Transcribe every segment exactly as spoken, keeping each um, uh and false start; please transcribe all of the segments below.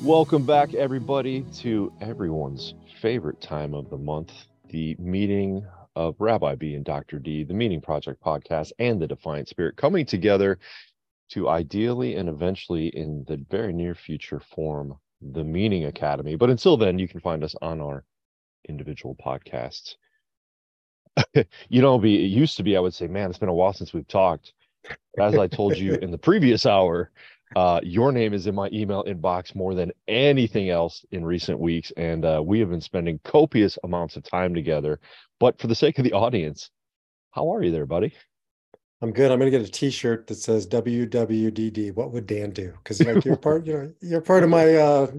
Welcome back, everybody, to everyone's favorite time of the month, the meeting of Rabbi B and Doctor D, the Meaning Project podcast, and the Defiant Spirit coming together to ideally and eventually in the very near future form the Meaning Academy. But until then, you can find us on our individual podcasts. You know, it used to be, I would say, man, it's been a while since we've talked. As I told you in the previous hour, Uh, your name is in my email inbox more than anything else in recent weeks, and uh, we have been spending copious amounts of time together. But for the sake of the audience, how are you there, buddy? I'm good. I'm going to get a T-shirt that says W W D D. What would Dan do? Because like, you're part, you know, you're part of my uh,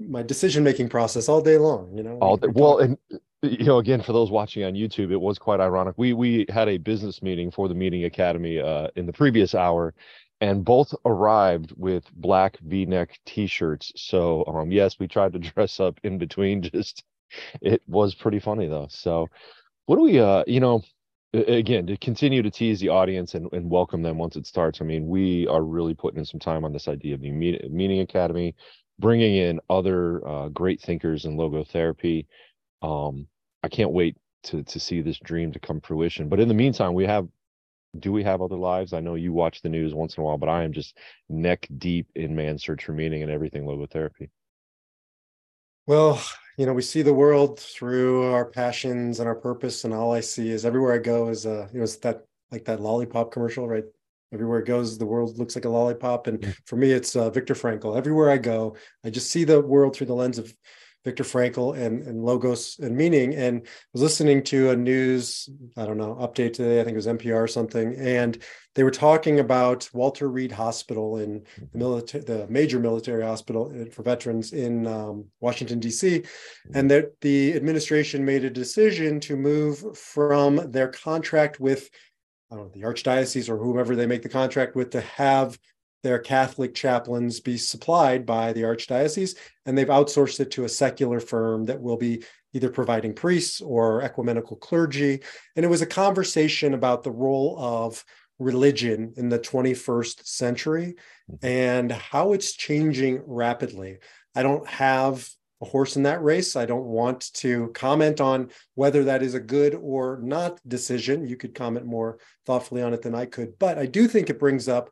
my decision-making process all day long. You know. All day, well, and you know, again, for those watching on YouTube, it was quite ironic. We we had a business meeting for the Meeting Academy uh, in the previous hour. And both arrived with black V-neck T-shirts. So, um, yes, we tried to dress up in between. Just, it was pretty funny, though. So what do we, uh, you know, again, to continue to tease the audience and, and welcome them once it starts. I mean, we are really putting in some time on this idea of the Meaning Academy, bringing in other uh, great thinkers in logotherapy. Um, I can't wait to to see this dream to come fruition. But in the meantime, we have... Do we have other lives? I know you watch the news once in a while, but I am just neck deep in man's search for meaning and everything logotherapy. Well, you know, we see the world through our passions and our purpose, and all I see is everywhere I go is uh, you know, it's that like that lollipop commercial, right? Everywhere it goes, the world looks like a lollipop, and for me, it's uh, Viktor Frankl. Everywhere I go, I just see the world through the lens of Viktor Frankl and, and logos and meaning. And I was listening to a news, I don't know, update today, I think it was N P R or something. And they were talking about Walter Reed Hospital in the military, the major military hospital for veterans in um, Washington, D C. And that the administration made a decision to move from their contract with, I don't know, the archdiocese or whomever they make the contract with, to have their Catholic chaplains be supplied by the archdiocese, and they've outsourced it to a secular firm that will be either providing priests or ecumenical clergy. And it was a conversation about the role of religion in the twenty-first century and how it's changing rapidly. I don't have a horse in that race. I don't want to comment on whether that is a good or not decision. You could comment more thoughtfully on it than I could, but I do think it brings up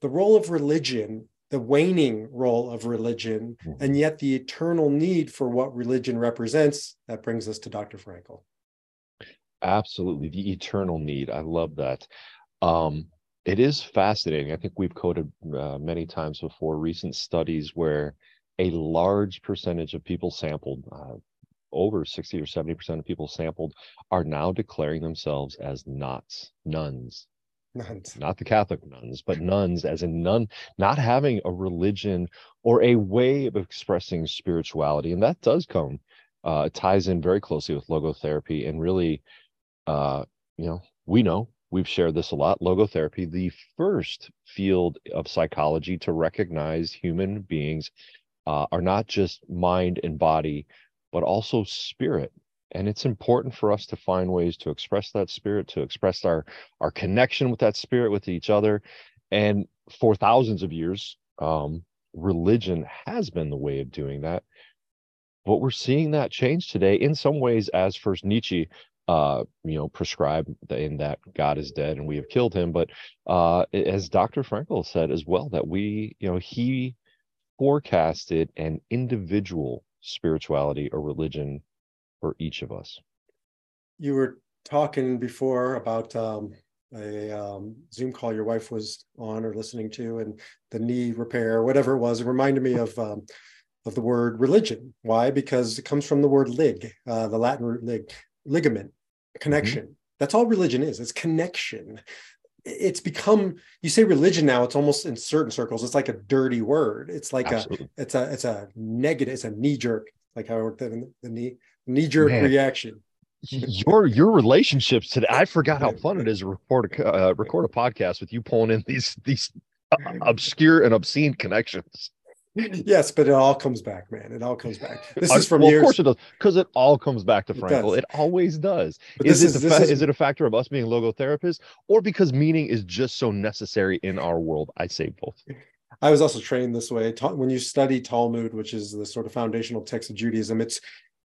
the role of religion, the waning role of religion, and yet the eternal need for what religion represents. That brings us to Doctor Frankl. Absolutely. The eternal need. I love that. Um, it is fascinating. I think we've quoted uh, many times before recent studies where a large percentage of people sampled, uh, over sixty or seventy percent of people sampled, are now declaring themselves as nots, nuns. Nuns. Not the Catholic nuns, but nuns, as in none, not having a religion or a way of expressing spirituality. And that does come, uh, it ties in very closely with logotherapy. And really, uh, you know, we know, we've shared this a lot, logotherapy, the first field of psychology to recognize human beings uh, are not just mind and body, but also spirit. And it's important for us to find ways to express that spirit, to express our, our connection with that spirit, with each other. And for thousands of years, um, religion has been the way of doing that. But we're seeing that change today in some ways, as first Nietzsche, uh, you know, prescribed in that God is dead and we have killed him. But uh, as Doctor Frankl said as well, that we, you know, he forecasted an individual spirituality or religion for each of us. You were talking before about um, a um, Zoom call your wife was on or listening to, and the knee repair or whatever it was. It reminded me of um, of the word religion. Why? Because it comes from the word lig, uh, the Latin root lig, ligament. connection. Mm-hmm. That's all religion is, it's connection. It's become, you say religion now, it's almost in certain circles, it's like a dirty word. It's like Absolutely. a, it's a, it's a negative, it's a knee jerk, like how I worked in the knee, knee jerk Man. reaction. Your your relationships today. I forgot how fun it is to record a, uh, record a podcast with you pulling in these these obscure and obscene connections. Yes, but it all comes back, man. It all comes back. This is from well, years. Of course it does, because it all comes back to Frankl. It, it always does. Is, is, it fa- is... is it a factor of us being logotherapists, or because meaning is just so necessary in our world? I say both. I was also trained this way. When you study Talmud, which is the sort of foundational text of Judaism, it's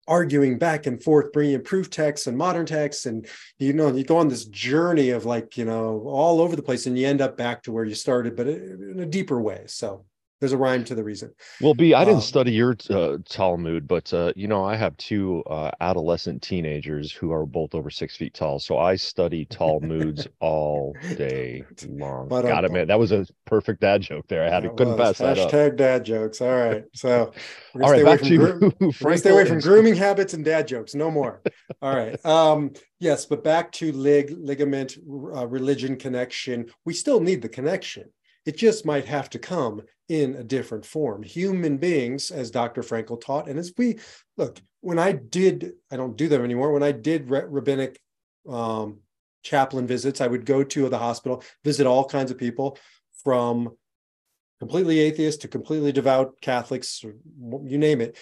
arguing back and forth, bringing in proof texts and modern texts, and you know, you go on this journey of like, you know, all over the place, and you end up back to where you started, but in a deeper way. So there's a rhyme to the reason. Well, B, I didn't um, study your uh, Talmud, but uh, you know, I have two uh, adolescent teenagers who are both over six feet tall, so I study Talmuds all day long. But God, um, man, that was a perfect dad joke there. I had to couldn't was. pass that up. Hashtag dad jokes. All right, so we're all right, back to gro- you, Frank. Stay away from grooming habits and dad jokes. No more. All right. Um, yes, but back to lig ligament uh, religion connection. We still need the connection. It just might have to come in a different form. Human beings, as Doctor Frankl taught, and as we, look, when I did, I don't do them anymore, when I did rabbinic um, chaplain visits, I would go to the hospital, visit all kinds of people, from completely atheist to completely devout Catholics, you name it.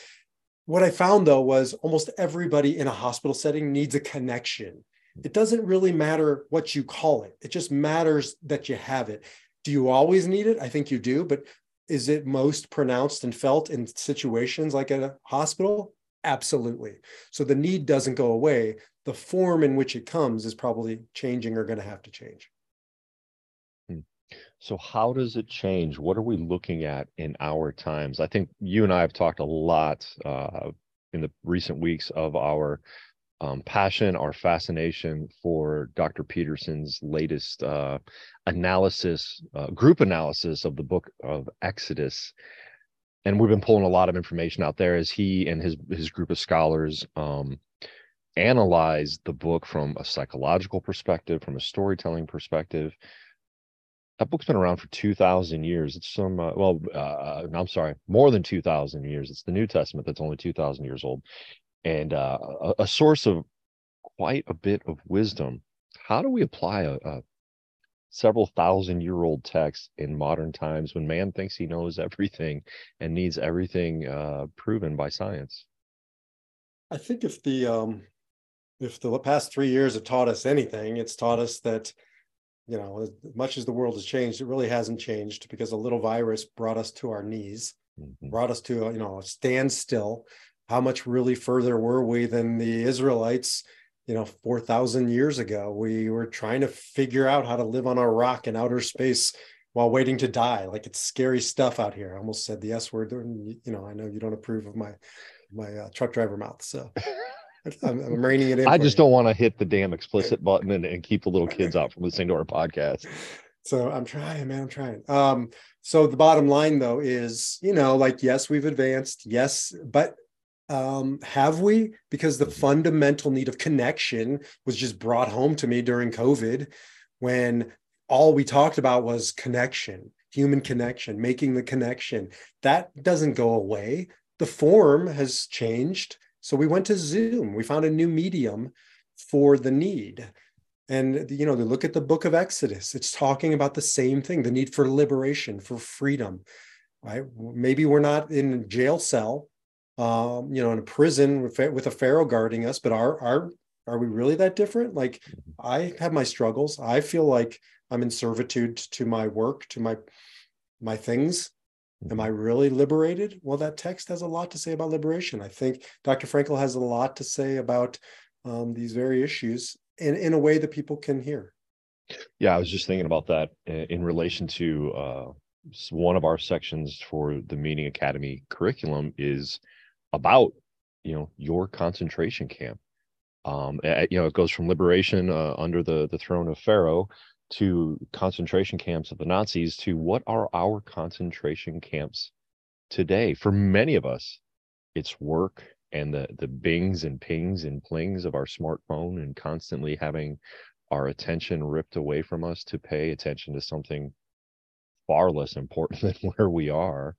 What I found, though, was almost everybody in a hospital setting needs a connection. It doesn't really matter what you call it. It just matters that you have it. Do you always need it? I think you do, but is it most pronounced and felt in situations like at a hospital? Absolutely. So the need doesn't go away. The form in which it comes is probably changing or going to have to change. So how does it change? What are we looking at in our times? I think you and I have talked a lot uh, in the recent weeks of our Um, passion, our fascination for Doctor Peterson's latest uh, analysis, uh, group analysis of the book of Exodus. And we've been pulling a lot of information out there as he and his, his group of scholars um, analyze the book from a psychological perspective, from a storytelling perspective. That book's been around for two thousand years. It's some, uh, well, uh, no, I'm sorry, more than two thousand years. It's the New Testament that's only two thousand years old. And uh, a, a source of quite a bit of wisdom. How do we apply a, a several thousand year old text in modern times when man thinks he knows everything and needs everything uh, proven by science? I think if the um, if the past three years have taught us anything, it's taught us that, you know, as much as the world has changed, it really hasn't changed, because a little virus brought us to our knees, mm-hmm. brought us to, you know, a standstill. How much really further were we than the Israelites, you know, four thousand years ago? We were trying to figure out how to live on a rock in outer space while waiting to die. Like, it's scary stuff out here. I almost said the S word. You know, I know you don't approve of my my uh, truck driver mouth, so I'm, I'm reining it in. I just you. don't want to hit the damn explicit button and, and keep the little kids out from listening to our podcast. So I'm trying, man, I'm trying. Um, so the bottom line, though, is, you know, like, yes, we've advanced. Yes, but um have we? Because the fundamental need of connection was just brought home to me during COVID, when all we talked about was connection, human connection, making the connection. That doesn't go away. The form has changed. So we went to Zoom. We found a new medium for the need. And, you know, they look at the book of Exodus. It's talking about the same thing, the need for liberation, for freedom, right? Maybe we're not in a jail cell, Um, you know, in a prison with, with a pharaoh guarding us, but are are are we really that different? Like, I have my struggles. I feel like I'm in servitude to my work, to my my things. Am I really liberated? Well, that text has a lot to say about liberation. I think Doctor Frankl has a lot to say about um, these very issues in, in a way that people can hear. Yeah, I was just thinking about that in relation to uh, one of our sections for the Meaning Academy curriculum is about, you know, your concentration camp. Um, you know, it goes from liberation uh, under the, the throne of Pharaoh to concentration camps of the Nazis to what are our concentration camps today? For many of us, it's work and the the bings and pings and plings of our smartphone, and constantly having our attention ripped away from us to pay attention to something far less important than where we are.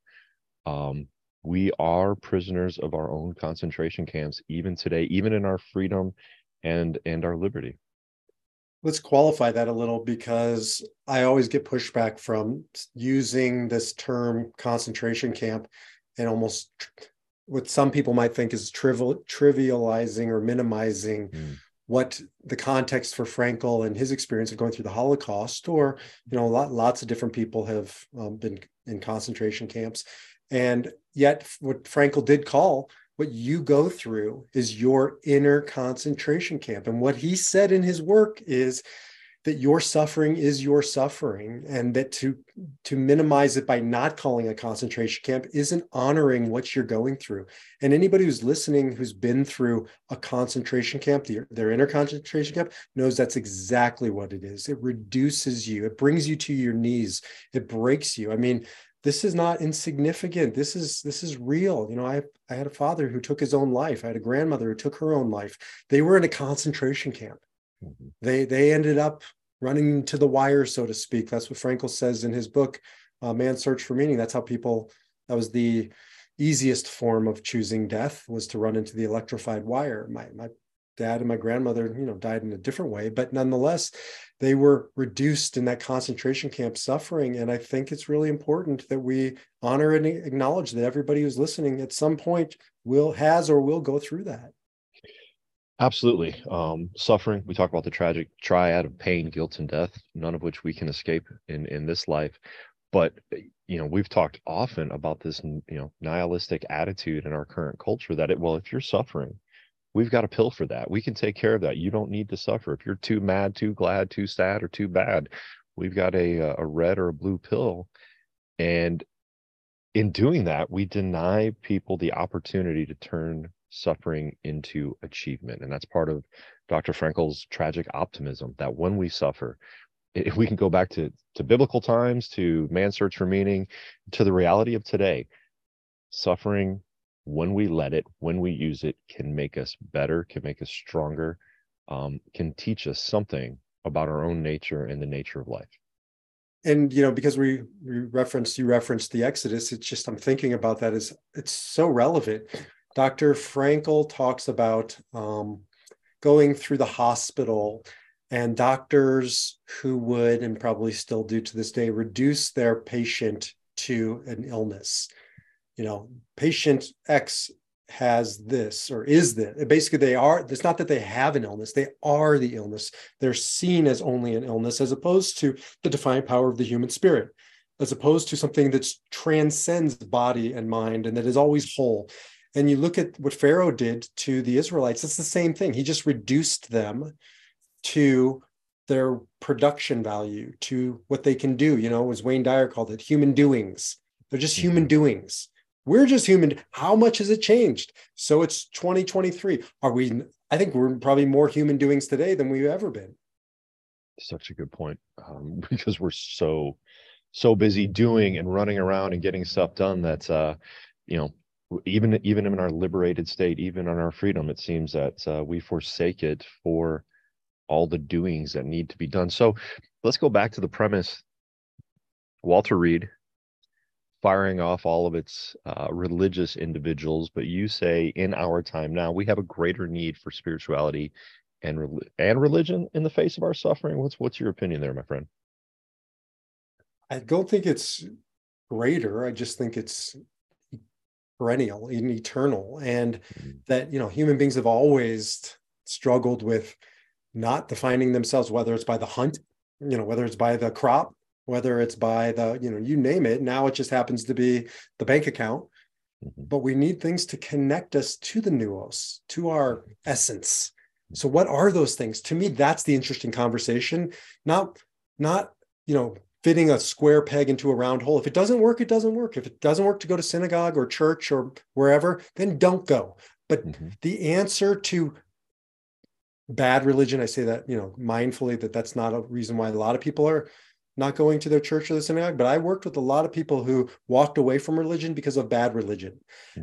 Um, we are prisoners of our own concentration camps, even today, even in our freedom and and our liberty. Let's qualify that a little, because I always get pushback from using this term concentration camp, and almost what some people might think is trivial, trivializing or minimizing mm. what the context for Frankl and his experience of going through the Holocaust, or, you know, lot, lots of different people have um, been in concentration camps. And yet what Frankl did call what you go through is your inner concentration camp. And what he said in his work is that your suffering is your suffering, and that to, to minimize it by not calling a concentration camp isn't honoring what you're going through. And anybody who's listening who's been through a concentration camp, their, their inner concentration camp, knows that's exactly what it is. It reduces you. It brings you to your knees. It breaks you. I mean, this is not insignificant. This is this is real. You know, I, I had a father who took his own life. I had a grandmother who took her own life. They were in a concentration camp. Mm-hmm. They they ended up running to the wire, so to speak. That's what Frankl says in his book, uh, Man's Search for Meaning. That's how people, that was the easiest form of choosing death, was to run into the electrified wire. My, my dad and my grandmother, you know, died in a different way, but nonetheless, they were reduced in that concentration camp suffering. And I think it's really important that we honor and acknowledge that everybody who's listening at some point will, has, or will go through that. Absolutely. Um, suffering, we talk about the tragic triad of pain, guilt, and death, none of which we can escape in, in this life. But, you know, we've talked often about this, you know, nihilistic attitude in our current culture that, it, well, if you're suffering, we've got a pill for that. We can take care of that. You don't need to suffer. If you're too mad, too glad, too sad, or too bad, we've got a, a red or a blue pill. And in doing that, we deny people the opportunity to turn suffering into achievement. And that's part of Doctor Frankl's tragic optimism, that when we suffer, if we can go back to, to biblical times, to Man's Search for Meaning, to the reality of today, suffering, when we let it, when we use it, can make us better, can make us stronger, um, can teach us something about our own nature and the nature of life. And, you know, because we, we referenced, you referenced the Exodus, it's just, I'm thinking about that, is it's so relevant. Doctor Frankl talks about um, going through the hospital, and doctors who would, and probably still do to this day, reduce their patient to an illness. You know, patient X has this, or is this. Basically, they are, it's not that they have an illness, they are the illness. They're seen as only an illness, as opposed to the defiant power of the human spirit, as opposed to something that transcends body and mind and that is always whole. And you look at what Pharaoh did to the Israelites, it's the same thing. He just reduced them to their production value, to what they can do. You know, as Wayne Dyer called it, human doings. They're just human doings. We're just human. How much has it changed? So it's twenty twenty-three. Are we, I think we're probably more human doings today than we've ever been. Such a good point. Um, because we're so, so busy doing and running around and getting stuff done that, uh, you know, Even even in our liberated state, even in our freedom, it seems that uh, we forsake it for all the doings that need to be done. So let's go back to the premise. Walter Reed, firing off all of its uh, religious individuals, but you say in our time now, we have a greater need for spirituality and re- and religion in the face of our suffering. What's what's your opinion there, my friend? I don't think it's greater. I just think it's perennial and eternal, and that, you know, human beings have always struggled with not defining themselves, whether it's by the hunt, you know, whether it's by the crop, whether it's by the, you know, you name it. Now it just happens to be the bank account, but we need things to connect us to the nous, to our essence. So what are those things? To me, that's the interesting conversation, not, not, you know, fitting a square peg into a round hole. If it doesn't work, it doesn't work. If it doesn't work to go to synagogue or church or wherever, then don't go. But mm-hmm. the answer to bad religion, I say that, you know, mindfully, that that's not a reason why a lot of people are not going to their church or the synagogue, but I worked with a lot of people who walked away from religion because of bad religion.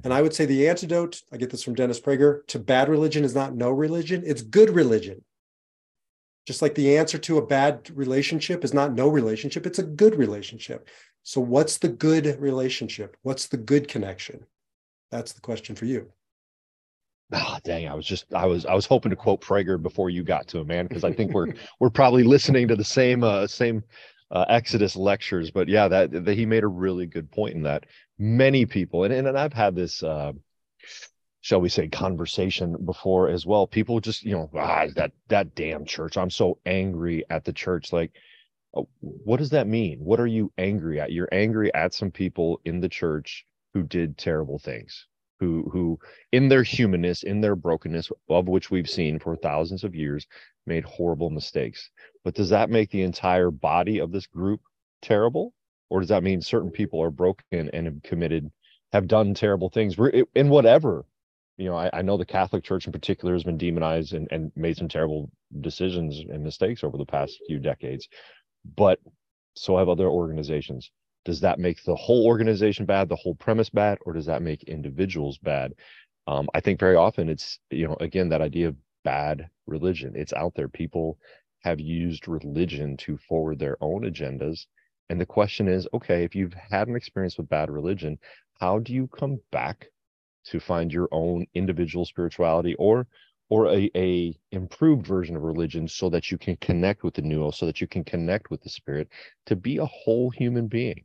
And I would say the antidote, I get this from Dennis Prager, to bad religion is not no religion, it's good religion. Just like the answer to a bad relationship is not no relationship, it's a good relationship. So what's the good relationship? What's the good connection? That's the question for you. Oh, dang, I was just I was I was hoping to quote Prager before you got to him, man, because I think we're we're probably listening to the same uh, same uh, Exodus lectures. But yeah, that, that he made a really good point in that many people and and, and I've had this, uh, shall we say, conversation before as well. People just, you know, ah, that that damn church. I'm so angry at the church. Like, what does that mean? What are you angry at? You're angry at some people in the church who did terrible things. Who, who in their humanness, in their brokenness, of which we've seen for thousands of years, made horrible mistakes. But does that make the entire body of this group terrible? Or does that mean certain people are broken and have committed, have done terrible things? We're, in whatever, you know, I, I know the Catholic Church in particular has been demonized and, and made some terrible decisions and mistakes over the past few decades. But so have other organizations. Does that make the whole organization bad, the whole premise bad, or does that make individuals bad? Um, I think very often it's, you know, again, that idea of bad religion. It's out there. People have used religion to forward their own agendas. And the question is, okay, if you've had an experience with bad religion, how do you come back to find your own individual spirituality or or a, a improved version of religion so that you can connect with the new, so that you can connect with the spirit to be a whole human being?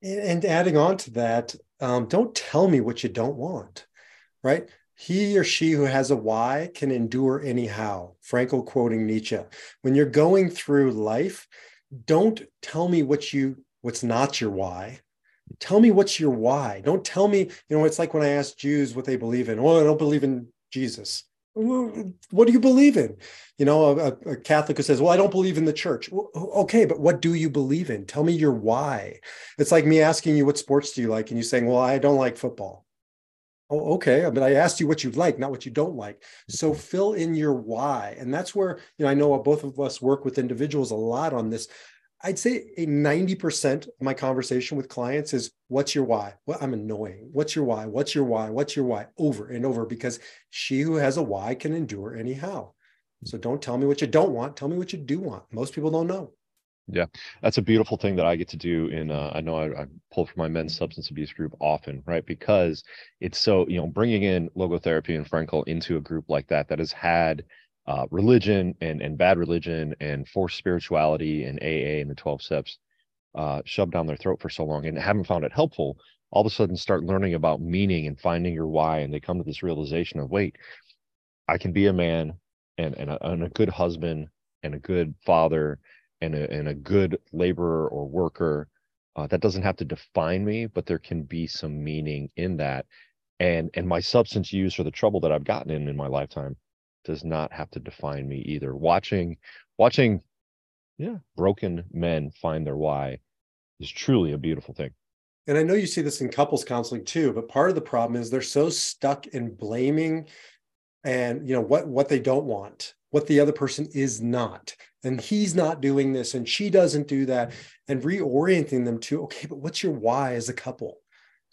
And adding on to that, um, don't tell me what you don't want, right? He or she who has a why can endure anyhow. Frankl quoting Nietzsche. When you're going through life, don't tell me what you what's not your why. Tell me what's your why. Don't tell me, you know, it's like when I ask Jews what they believe in. Well, I don't believe in Jesus. What do you believe in? You know, a, a Catholic who says, well, I don't believe in the church. Well, okay, but what do you believe in? Tell me your why. It's like me asking you, what sports do you like? And you saying, well, I don't like football. Oh, okay. But I asked you what you like, not what you don't like. So fill in your why. And that's where, you know, I know both of us work with individuals a lot on this. I'd say a ninety percent of my conversation with clients is, what's your why? Well, I'm annoying. What's your why? What's your why? What's your why? Over and over, because she who has a why can endure anyhow. So don't tell me what you don't want. Tell me what you do want. Most people don't know. Yeah, that's a beautiful thing that I get to do. And uh, I know I, I pull from my men's substance abuse group often, right? Because it's so, you know, bringing in logotherapy and Frankl into a group like that, that has had Uh, religion and, and bad religion and forced spirituality and A A and the twelve steps uh, shoved down their throat for so long and haven't found it helpful, all of a sudden start learning about meaning and finding your why. And they come to this realization of, wait, I can be a man and, and, a, and a good husband and a good father and a, and a good laborer or worker. Uh, that doesn't have to define me, but there can be some meaning in that. And, and my substance use or the trouble that I've gotten in in my lifetime does not have to define me either. Watching, watching, yeah, broken men find their why is truly a beautiful thing. And I know you see this in couples counseling too, but part of the problem is they're so stuck in blaming and, you know, what, what they don't want, what the other person is not, and he's not doing this and she doesn't do that, and reorienting them to, okay, but what's your why as a couple?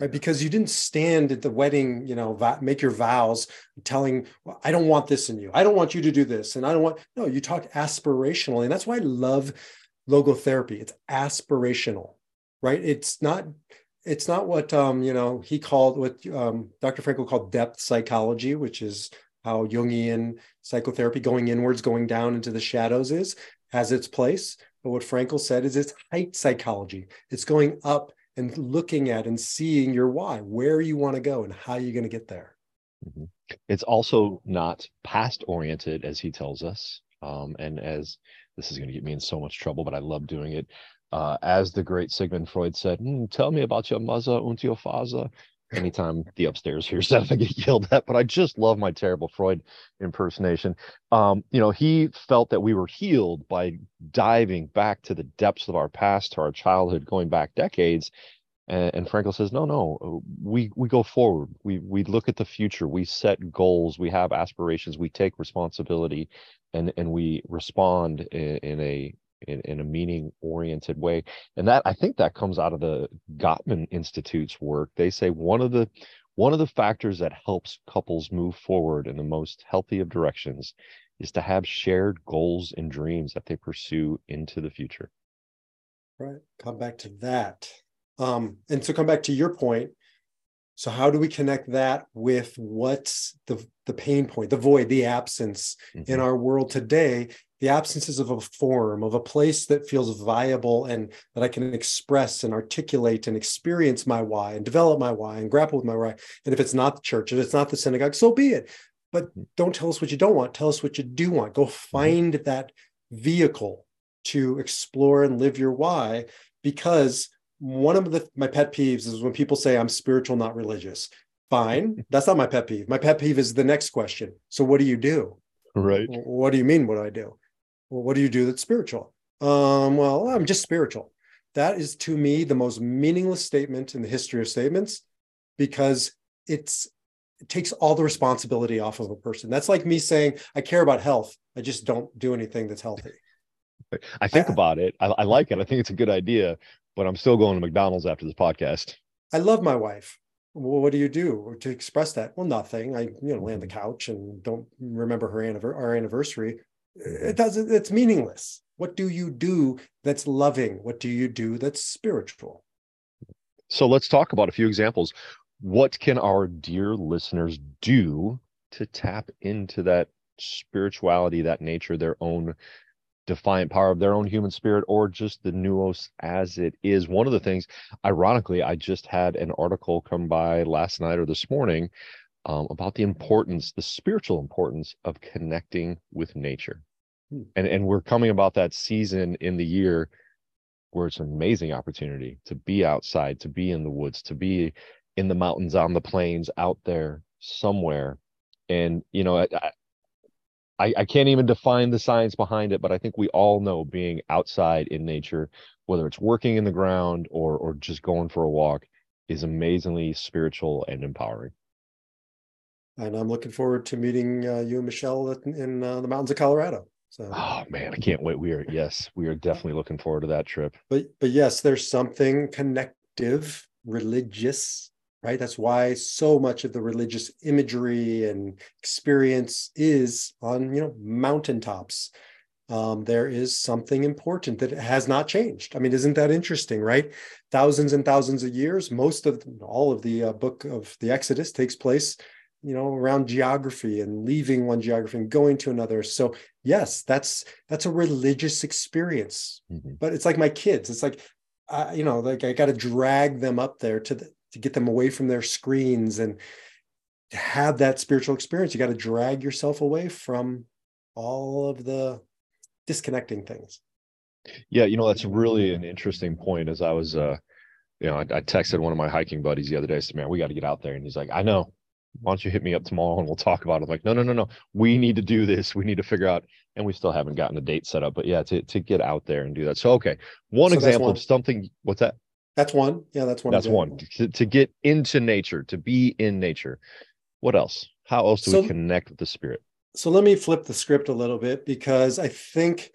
Right? Because you didn't stand at the wedding, you know, vow, make your vows telling, well, I don't want this in you. I don't want you to do this. And I don't want, no, you talk aspirationally. And that's why I love logotherapy. It's aspirational, right? It's not, it's not what, um, you know, he called, what um, Doctor Frankl called depth psychology, which is how Jungian psychotherapy, going inwards, going down into the shadows is, has its place. But what Frankl said is it's height psychology. It's going up and looking at and seeing your why, where you want to go and how you're going to get there. Mm-hmm. It's also not past oriented, as he tells us. Um, and as this is going to get me in so much trouble, but I love doing it. Uh, as the great Sigmund Freud said, mm, tell me about your mother und your father. Anytime the upstairs hears that, I get yelled at, but I just love my terrible Freud impersonation. Um, you know, he felt that we were healed by diving back to the depths of our past, to our childhood, going back decades. And, and Frankl says, no, no, we we go forward. We we look at the future. We set goals. We have aspirations. We take responsibility, and and we respond in, in a in, in a meaning-oriented way. And that, I think that comes out of the Gottman Institute's work. They say one of the one of the factors that helps couples move forward in the most healthy of directions is to have shared goals and dreams that they pursue into the future. Right. Come back to that. Um, and so come back to your point. So how do we connect that with what's the, the pain point, the void, the absence mm-hmm. in our world today? The absence of a form, of a place that feels viable and that I can express and articulate and experience my why and develop my why and grapple with my why. And if it's not the church, if it's not the synagogue, so be it. But don't tell us what you don't want. Tell us what you do want. Go find mm-hmm. that vehicle to explore and live your why, because one of the my pet peeves is when people say I'm spiritual, not religious. Fine. That's not my pet peeve. My pet peeve is the next question. So what do you do? Right. What do you mean? What do I do? Well, what do you do that's spiritual? Um, well, I'm just spiritual. That is, to me, the most meaningless statement in the history of statements, because it's it takes all the responsibility off of a person. That's like me saying I care about health. I just don't do anything that's healthy. I think I, about it. I, I like it. I think it's a good idea, but I'm still going to McDonald's after this podcast. I love my wife. Well, what do you do to express that? Well, nothing. I, you know, lay on the couch and don't remember her anniver- our anniversary. It doesn't, it's meaningless. What do you do that's loving? What do you do that's spiritual? So let's talk about a few examples. What can our dear listeners do to tap into that spirituality, that nature, their own defiant power of their own human spirit, or just the nous as it is? One of the things, ironically, I just had an article come by last night or this morning um, about the importance, the spiritual importance of connecting with nature. Hmm. And, and we're coming about that season in the year where it's an amazing opportunity to be outside, to be in the woods, to be in the mountains, on the plains, out there somewhere. And, you know, I, I I, I can't even define the science behind it, but I think we all know being outside in nature, whether it's working in the ground or or just going for a walk, is amazingly spiritual and empowering. And I'm looking forward to meeting uh, you and Michelle in, in uh, the mountains of Colorado. So. Oh man, I can't wait. We are yes, we are definitely looking forward to that trip. But but yes, there's something connective, religious. Right. That's why so much of the religious imagery and experience is on, you know, mountaintops. Um, there is something important that has not changed. I mean, isn't that interesting? Right. Thousands and thousands of years. Most of all of the uh, book of the Exodus takes place, you know, around geography and leaving one geography and going to another. So, yes, that's that's a religious experience. Mm-hmm. But it's like my kids. It's like, uh, you know, like I got to drag them up there to the to get them away from their screens and to have that spiritual experience. You got to drag yourself away from all of the disconnecting things. Yeah. You know, that's really an interesting point. As I was, uh, you know, I, I texted one of my hiking buddies the other day. I said, man, we got to get out there. And he's like, I know, why don't you hit me up tomorrow and we'll talk about it. I'm like, no, no, no, no, we need to do this. We need to figure out. And we still haven't gotten a date set up, but yeah, to, to get out there and do that. So, okay. One so example one. of something, what's that? That's one. Yeah, that's one. That's one. To, to get into nature, to be in nature. What else? How else do so, we connect with the spirit? So let me flip the script a little bit, because I think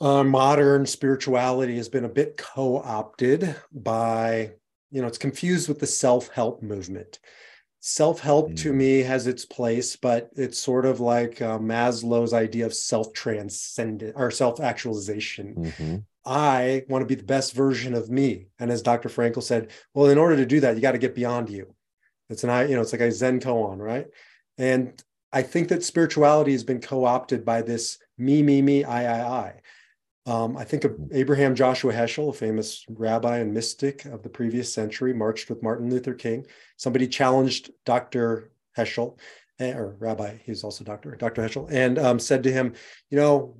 uh, modern spirituality has been a bit co-opted by, you know, it's confused with the self-help movement. Self-help mm. to me has its place, but it's sort of like uh, Maslow's idea of self-transcendence or self-actualization. Mm-hmm. I want to be the best version of me. And as Doctor Frankl said, well, in order to do that, you got to get beyond you. It's an, you know, it's like a Zen koan, right? And I think that spirituality has been co-opted by this me, me, me, I, I, I. Um, I think of Abraham Joshua Heschel, a famous rabbi and mystic of the previous century, marched with Martin Luther King. Somebody challenged Doctor Heschel, or rabbi, he was also doctor, Dr. Heschel, and um, said to him, you know,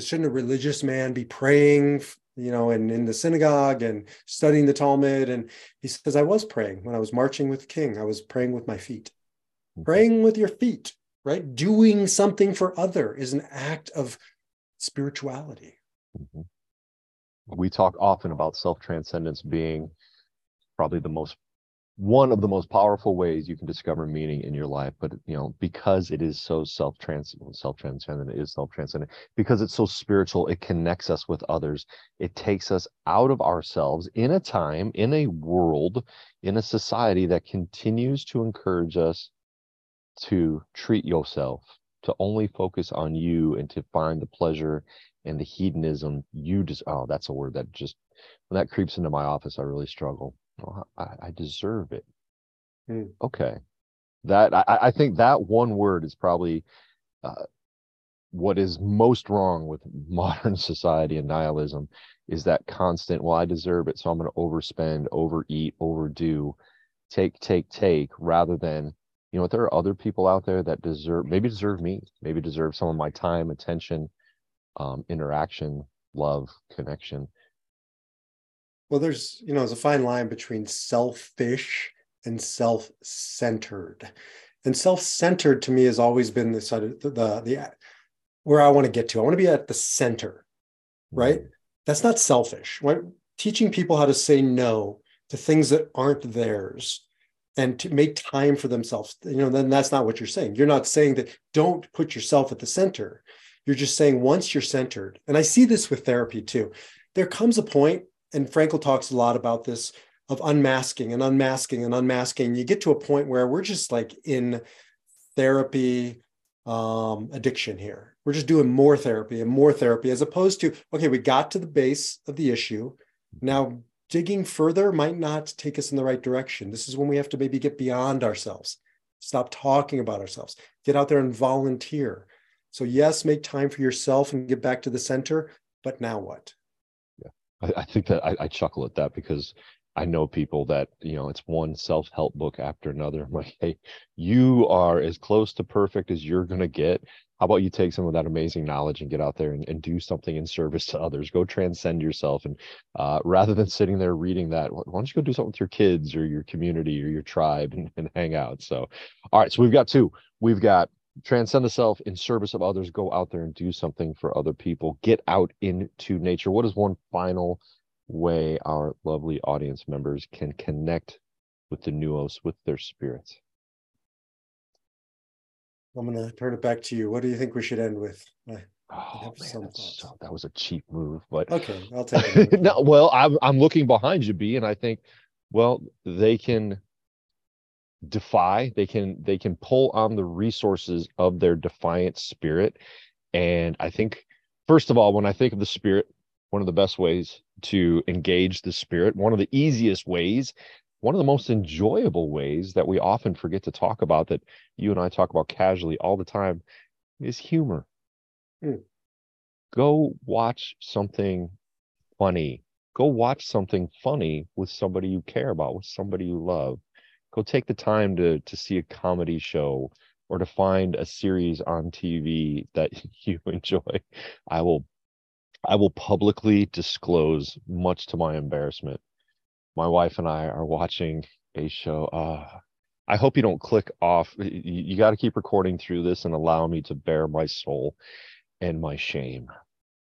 shouldn't a religious man be praying, you know, and in the synagogue and studying the Talmud? And he says, I was praying when I was marching with King. I was praying with my feet, mm-hmm. praying with your feet, right? Doing something for other is an act of spirituality. Mm-hmm. We talk often about self-transcendence being probably the most one of the most powerful ways you can discover meaning in your life. But, you know, because it is so self-trans, self-transcendent, it is self-transcendent, because it's so spiritual, it connects us with others. It takes us out of ourselves in a time, in a world, in a society that continues to encourage us to treat yourself, to only focus on you, and to find the pleasure and the hedonism you just, oh, that's a word that just, when that creeps into my office, I really struggle. Oh, I, I deserve it. Mm. Okay. That I, I think that one word is probably uh, what is most wrong with modern society and nihilism, is that constant, well, I deserve it, so I'm going to overspend, overeat, overdo, take, take, take, rather than, you know what, there are other people out there that deserve, maybe deserve me, maybe deserve some of my time, attention, um, interaction, love, connection. Well, there's, you know, there's a fine line between selfish and self-centered. And self-centered to me has always been the sort of the, the, the where I want to get to. I want to be at the center, right? That's not selfish. When teaching people how to say no to things that aren't theirs and to make time for themselves, you know, then that's not what you're saying. You're not saying that don't put yourself at the center. You're just saying once you're centered, and I see this with therapy too, there comes a point. And Frankl talks a lot about this, of unmasking and unmasking and unmasking. You get to a point where we're just like in therapy um, addiction here. We're just doing more therapy and more therapy, as opposed to, okay, we got to the base of the issue. Now digging further might not take us in the right direction. This is when we have to maybe get beyond ourselves, stop talking about ourselves, get out there and volunteer. So yes, make time for yourself and get back to the center, but now what? I think that I, I chuckle at that because I know people that, you know, it's one self-help book after another. I'm like, hey, you are as close to perfect as you're going to get. How about you take some of that amazing knowledge and get out there and, and do something in service to others? Go transcend yourself. And uh, rather than sitting there reading that, why don't you go do something with your kids or your community or your tribe and, and hang out? So, all right. So we've got two. We've got transcend the self in service of others. Go out there and do something for other people. Get out into nature. What is one final way our lovely audience members can connect with the nuos, with their spirits? I'm going to turn it back to you. What do you think we should end with? I oh, man, so, that was a cheap move, but okay, I'll take it. No, well, I'm, I'm looking behind you, B, and I think, well, they can defy, they can they can pull on the resources of their defiant spirit. And I think, first of all, when I think of the spirit, one of the best ways to engage the spirit, one of the easiest ways, one of the most enjoyable ways that we often forget to talk about, that you and I talk about casually all the time, is humor. Mm. Go watch something funny. Go watch something funny with somebody you care about, with somebody you love. Go take the time to to see a comedy show or to find a series on T V that you enjoy. I will, I will publicly disclose, much to my embarrassment, my wife and I are watching a show. Uh, I hope you don't click off. You, you got to keep recording through this and allow me to bear my soul and my shame.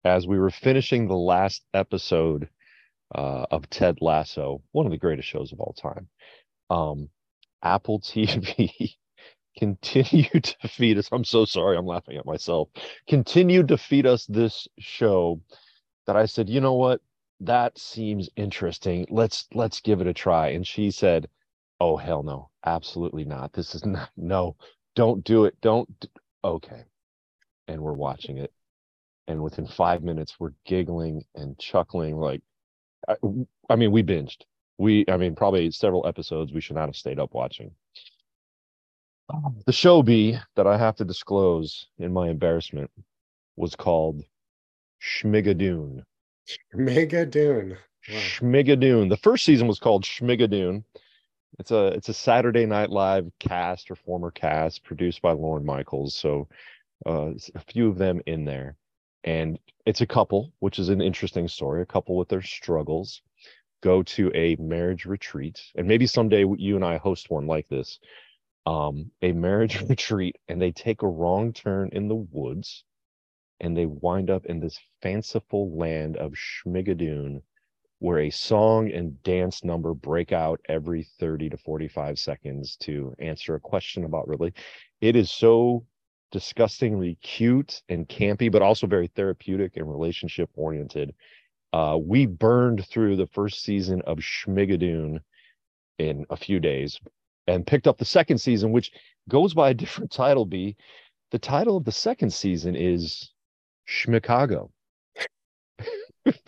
As we were finishing the last episode uh, of Ted Lasso, one of the greatest shows of all time, um Apple T V continued to feed us, I'm so sorry, I'm laughing at myself, continued to feed us this show that I said, you know what, that seems interesting, let's let's give it a try. And she said, oh hell no, absolutely not, this is not, no, don't do it, don't do, okay. And we're watching it, and within five minutes we're giggling and chuckling like I, I mean we binged. We, I mean, probably several episodes we should not have stayed up watching. The show, B, that I have to disclose in my embarrassment, was called Schmigadoon. Schmigadoon. Wow. Schmigadoon. The first season was called Schmigadoon. It's a it's a Saturday Night Live cast, or former cast, produced by Lorne Michaels. So uh, a few of them in there. And it's a couple, which is an interesting story, a couple with their struggles, go to a marriage retreat, and maybe someday you and I host one like this, um, a marriage retreat, and they take a wrong turn in the woods, and they wind up in this fanciful land of Schmigadoon, where a song and dance number break out every thirty to forty-five seconds to answer a question about really. It is so disgustingly cute and campy, but also very therapeutic and relationship oriented. Uh, we burned through the first season of Schmigadoon in a few days and picked up the second season, which goes by a different title. B, the title of the second season is Schmicago,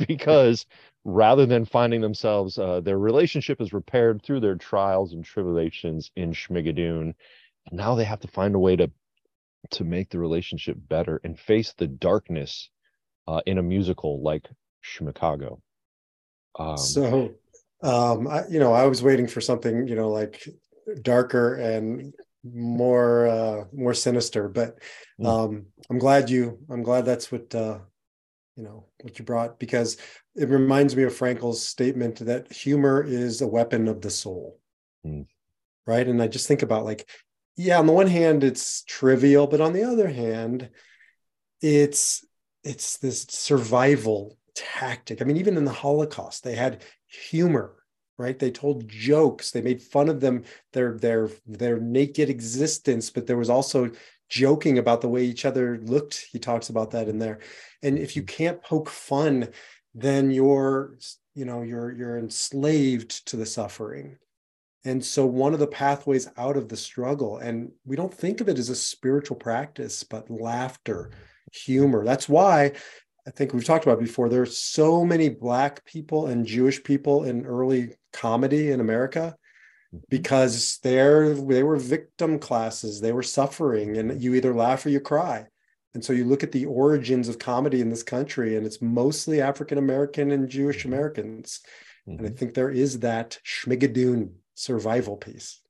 because rather than finding themselves, uh, their relationship is repaired through their trials and tribulations in Schmigadoon. And now they have to find a way to, to make the relationship better and face the darkness uh, in a musical like Schmicago. Um, so, um, I, you know, I was waiting for something, you know, like darker and more, uh, more sinister, but um, I'm glad you, I'm glad that's what, uh, you know, what you brought, because it reminds me of Frankl's statement that humor is a weapon of the soul. Mm. Right. And I just think about like, yeah, on the one hand, it's trivial, but on the other hand, it's, it's this survival tactic. I mean, even in the Holocaust, they had humor, right? They told jokes, they made fun of them, their, their, their naked existence, but there was also joking about the way each other looked. He talks about that in there. And if you can't poke fun, then you're, you know, you're, you're enslaved to the suffering. And so one of the pathways out of the struggle, and we don't think of it as a spiritual practice, but laughter, humor. That's why I think we've talked about before, there are so many Black people and Jewish people in early comedy in America, because they're, they were victim classes, they were suffering, and you either laugh or you cry. And so you look at the origins of comedy in this country, and it's mostly African-American and Jewish Americans. Mm-hmm. And I think there is that Schmigadoon survival piece.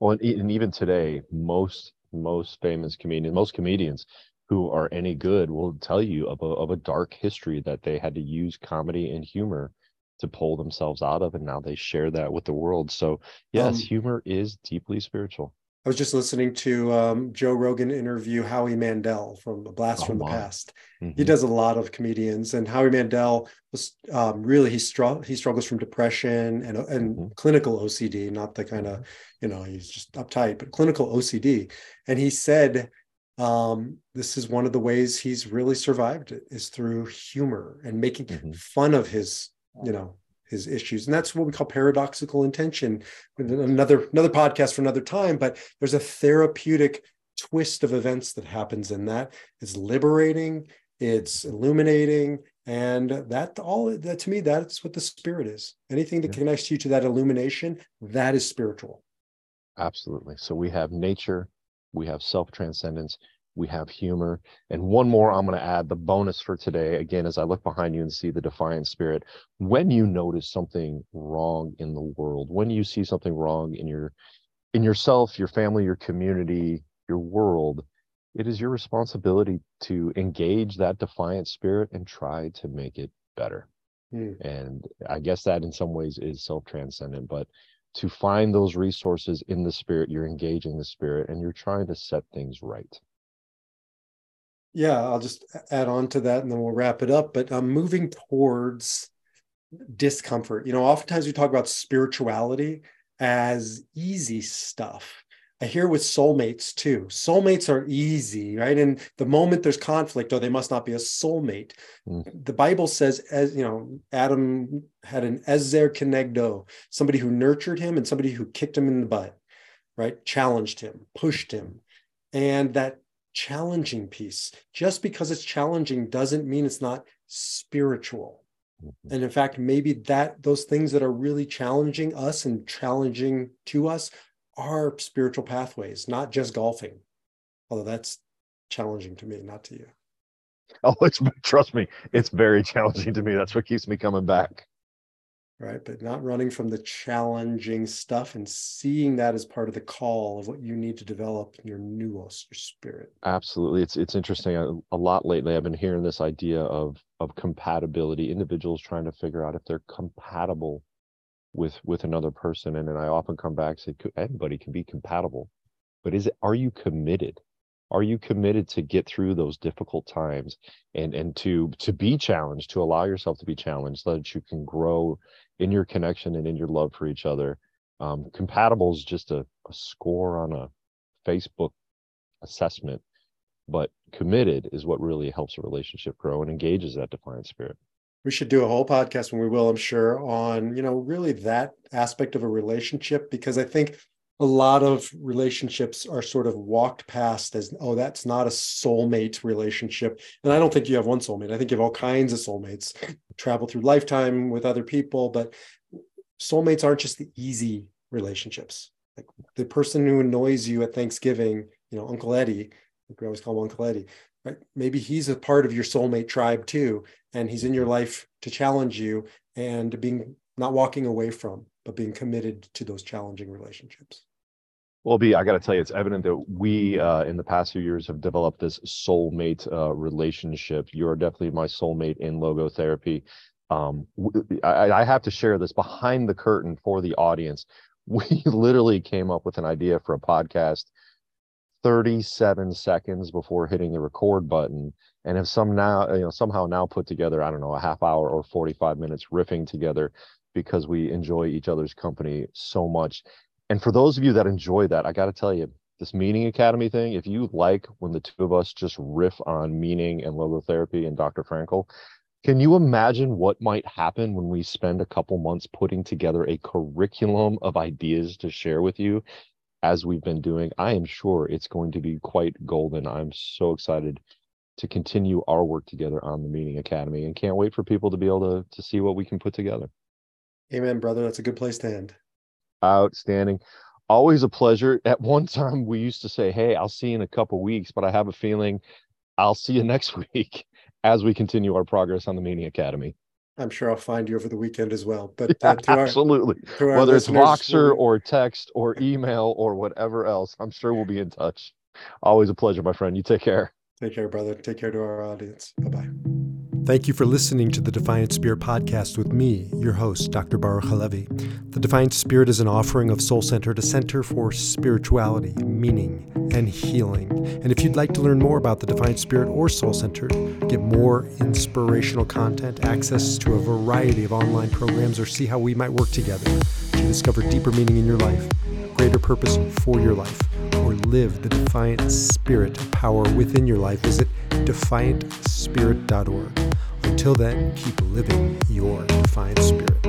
Well, and even today, most most famous comedians, most comedians who are any good will tell you of a, of a dark history that they had to use comedy and humor to pull themselves out of, and now they share that with the world. So yes, um, humor is deeply spiritual. I was just listening to um, Joe Rogan interview Howie Mandel from A Blast oh, from wow. the Past. Mm-hmm. He does a lot of comedians, and Howie Mandel was um, really, he, str- he struggles from depression and, and mm-hmm. clinical O C D, not the kind of, you know, he's just uptight, but clinical O C D. And he said, um, this is one of the ways he's really survived it, is through humor and making mm-hmm. fun of his, you know, his issues. And that's what we call paradoxical intention, another another podcast for another time, but there's a therapeutic twist of events that happens in that. It's liberating, it's illuminating, and that all that to me, that's what the spirit is. Anything that yeah. connects you to that illumination, that is spiritual. Absolutely. So we have nature, we have self-transcendence, we have humor. And one more I'm going to add, the bonus for today, again, as I look behind you and see the defiant spirit, when you notice something wrong in the world, when you see something wrong in your, in yourself, your family, your community, your world, it is your responsibility to engage that defiant spirit and try to make it better. Mm. And I guess that in some ways is self-transcendent, but to find those resources in the spirit, you're engaging the spirit and you're trying to set things right. Yeah, I'll just add on to that and then we'll wrap it up. But I'm moving towards discomfort. You know, oftentimes we talk about spirituality as easy stuff. I hear with soulmates too. Soulmates are easy, right? And the moment there's conflict, oh, they must not be a soulmate. Mm. The Bible says, as you know, Adam had an ezer kenegdo, somebody who nurtured him and somebody who kicked him in the butt, right? Challenged him, pushed him. And that challenging piece. Just because it's challenging doesn't mean it's not spiritual. Mm-hmm. And in fact, maybe that those things that are really challenging us and challenging to us are spiritual pathways, not just golfing. Although that's challenging to me, not to you. Oh, it's, trust me, it's very challenging to me. That's what keeps me coming back. Right, but not running from the challenging stuff and seeing that as part of the call of what you need to develop in your nous, your spirit. Absolutely. It's it's interesting. I, a lot lately, I've been hearing this idea of of compatibility, individuals trying to figure out if they're compatible with with another person. And then I often come back and say, anybody can be compatible, but is it, are you committed? are you committed to get through those difficult times and and to to be challenged, to allow yourself to be challenged so that you can grow in your connection and in your love for each other? Um, compatible is just a, a score on a Facebook assessment, but committed is what really helps a relationship grow and engages that defiant spirit. We should do a whole podcast, when we will, I'm sure, on, you know, really that aspect of a relationship, because I think a lot of relationships are sort of walked past as, oh, that's not a soulmate relationship. And I don't think you have one soulmate. I think you have all kinds of soulmates, travel through lifetime with other people, but soulmates aren't just the easy relationships. Like the person who annoys you at Thanksgiving, you know, Uncle Eddie, like we always call him Uncle Eddie, right? Maybe he's a part of your soulmate tribe too. And he's in your life to challenge you, and being not walking away from, but being committed to those challenging relationships. Well, B, I got to tell you, it's evident that we, uh, in the past few years, have developed this soulmate uh, relationship. You're definitely my soulmate in logotherapy. Um, I, I have to share this behind the curtain for the audience. We literally came up with an idea for a podcast thirty-seven seconds before hitting the record button, and have some now, you know, somehow now put together, I don't know, a half hour or forty-five minutes riffing together, because we enjoy each other's company so much. And for those of you that enjoy that, I got to tell you, this Meaning Academy thing, if you like when the two of us just riff on meaning and logotherapy and Doctor Frankl, can you imagine what might happen when we spend a couple months putting together a curriculum of ideas to share with you, as we've been doing? I am sure it's going to be quite golden. I'm so excited to continue our work together on the Meaning Academy, and can't wait for people to be able to, to see what we can put together. Amen, brother. That's a good place to end. Outstanding. Always a pleasure. At one time, we used to say, hey, I'll see you in a couple weeks, but I have a feeling I'll see you next week as we continue our progress on the Meaning Academy. I'm sure I'll find you over the weekend as well. But uh, yeah, absolutely, our, our whether it's Voxer or text or email or whatever else, I'm sure we'll be in touch. Always a pleasure, my friend. You take care. Take care, brother. Take care to our audience. Bye-bye. Thank you for listening to the Defiant Spirit podcast with me, your host, Doctor Baruch Halevi. The Defiant Spirit is an offering of Soul Center, a center for spirituality, meaning, and healing. And if you'd like to learn more about the Defiant Spirit or Soul Center, get more inspirational content, access to a variety of online programs, or see how we might work together to discover deeper meaning in your life, greater purpose for your life, or live the Defiant Spirit power within your life, visit defiant spirit dot org. Until then, keep living your Defiant Spirit.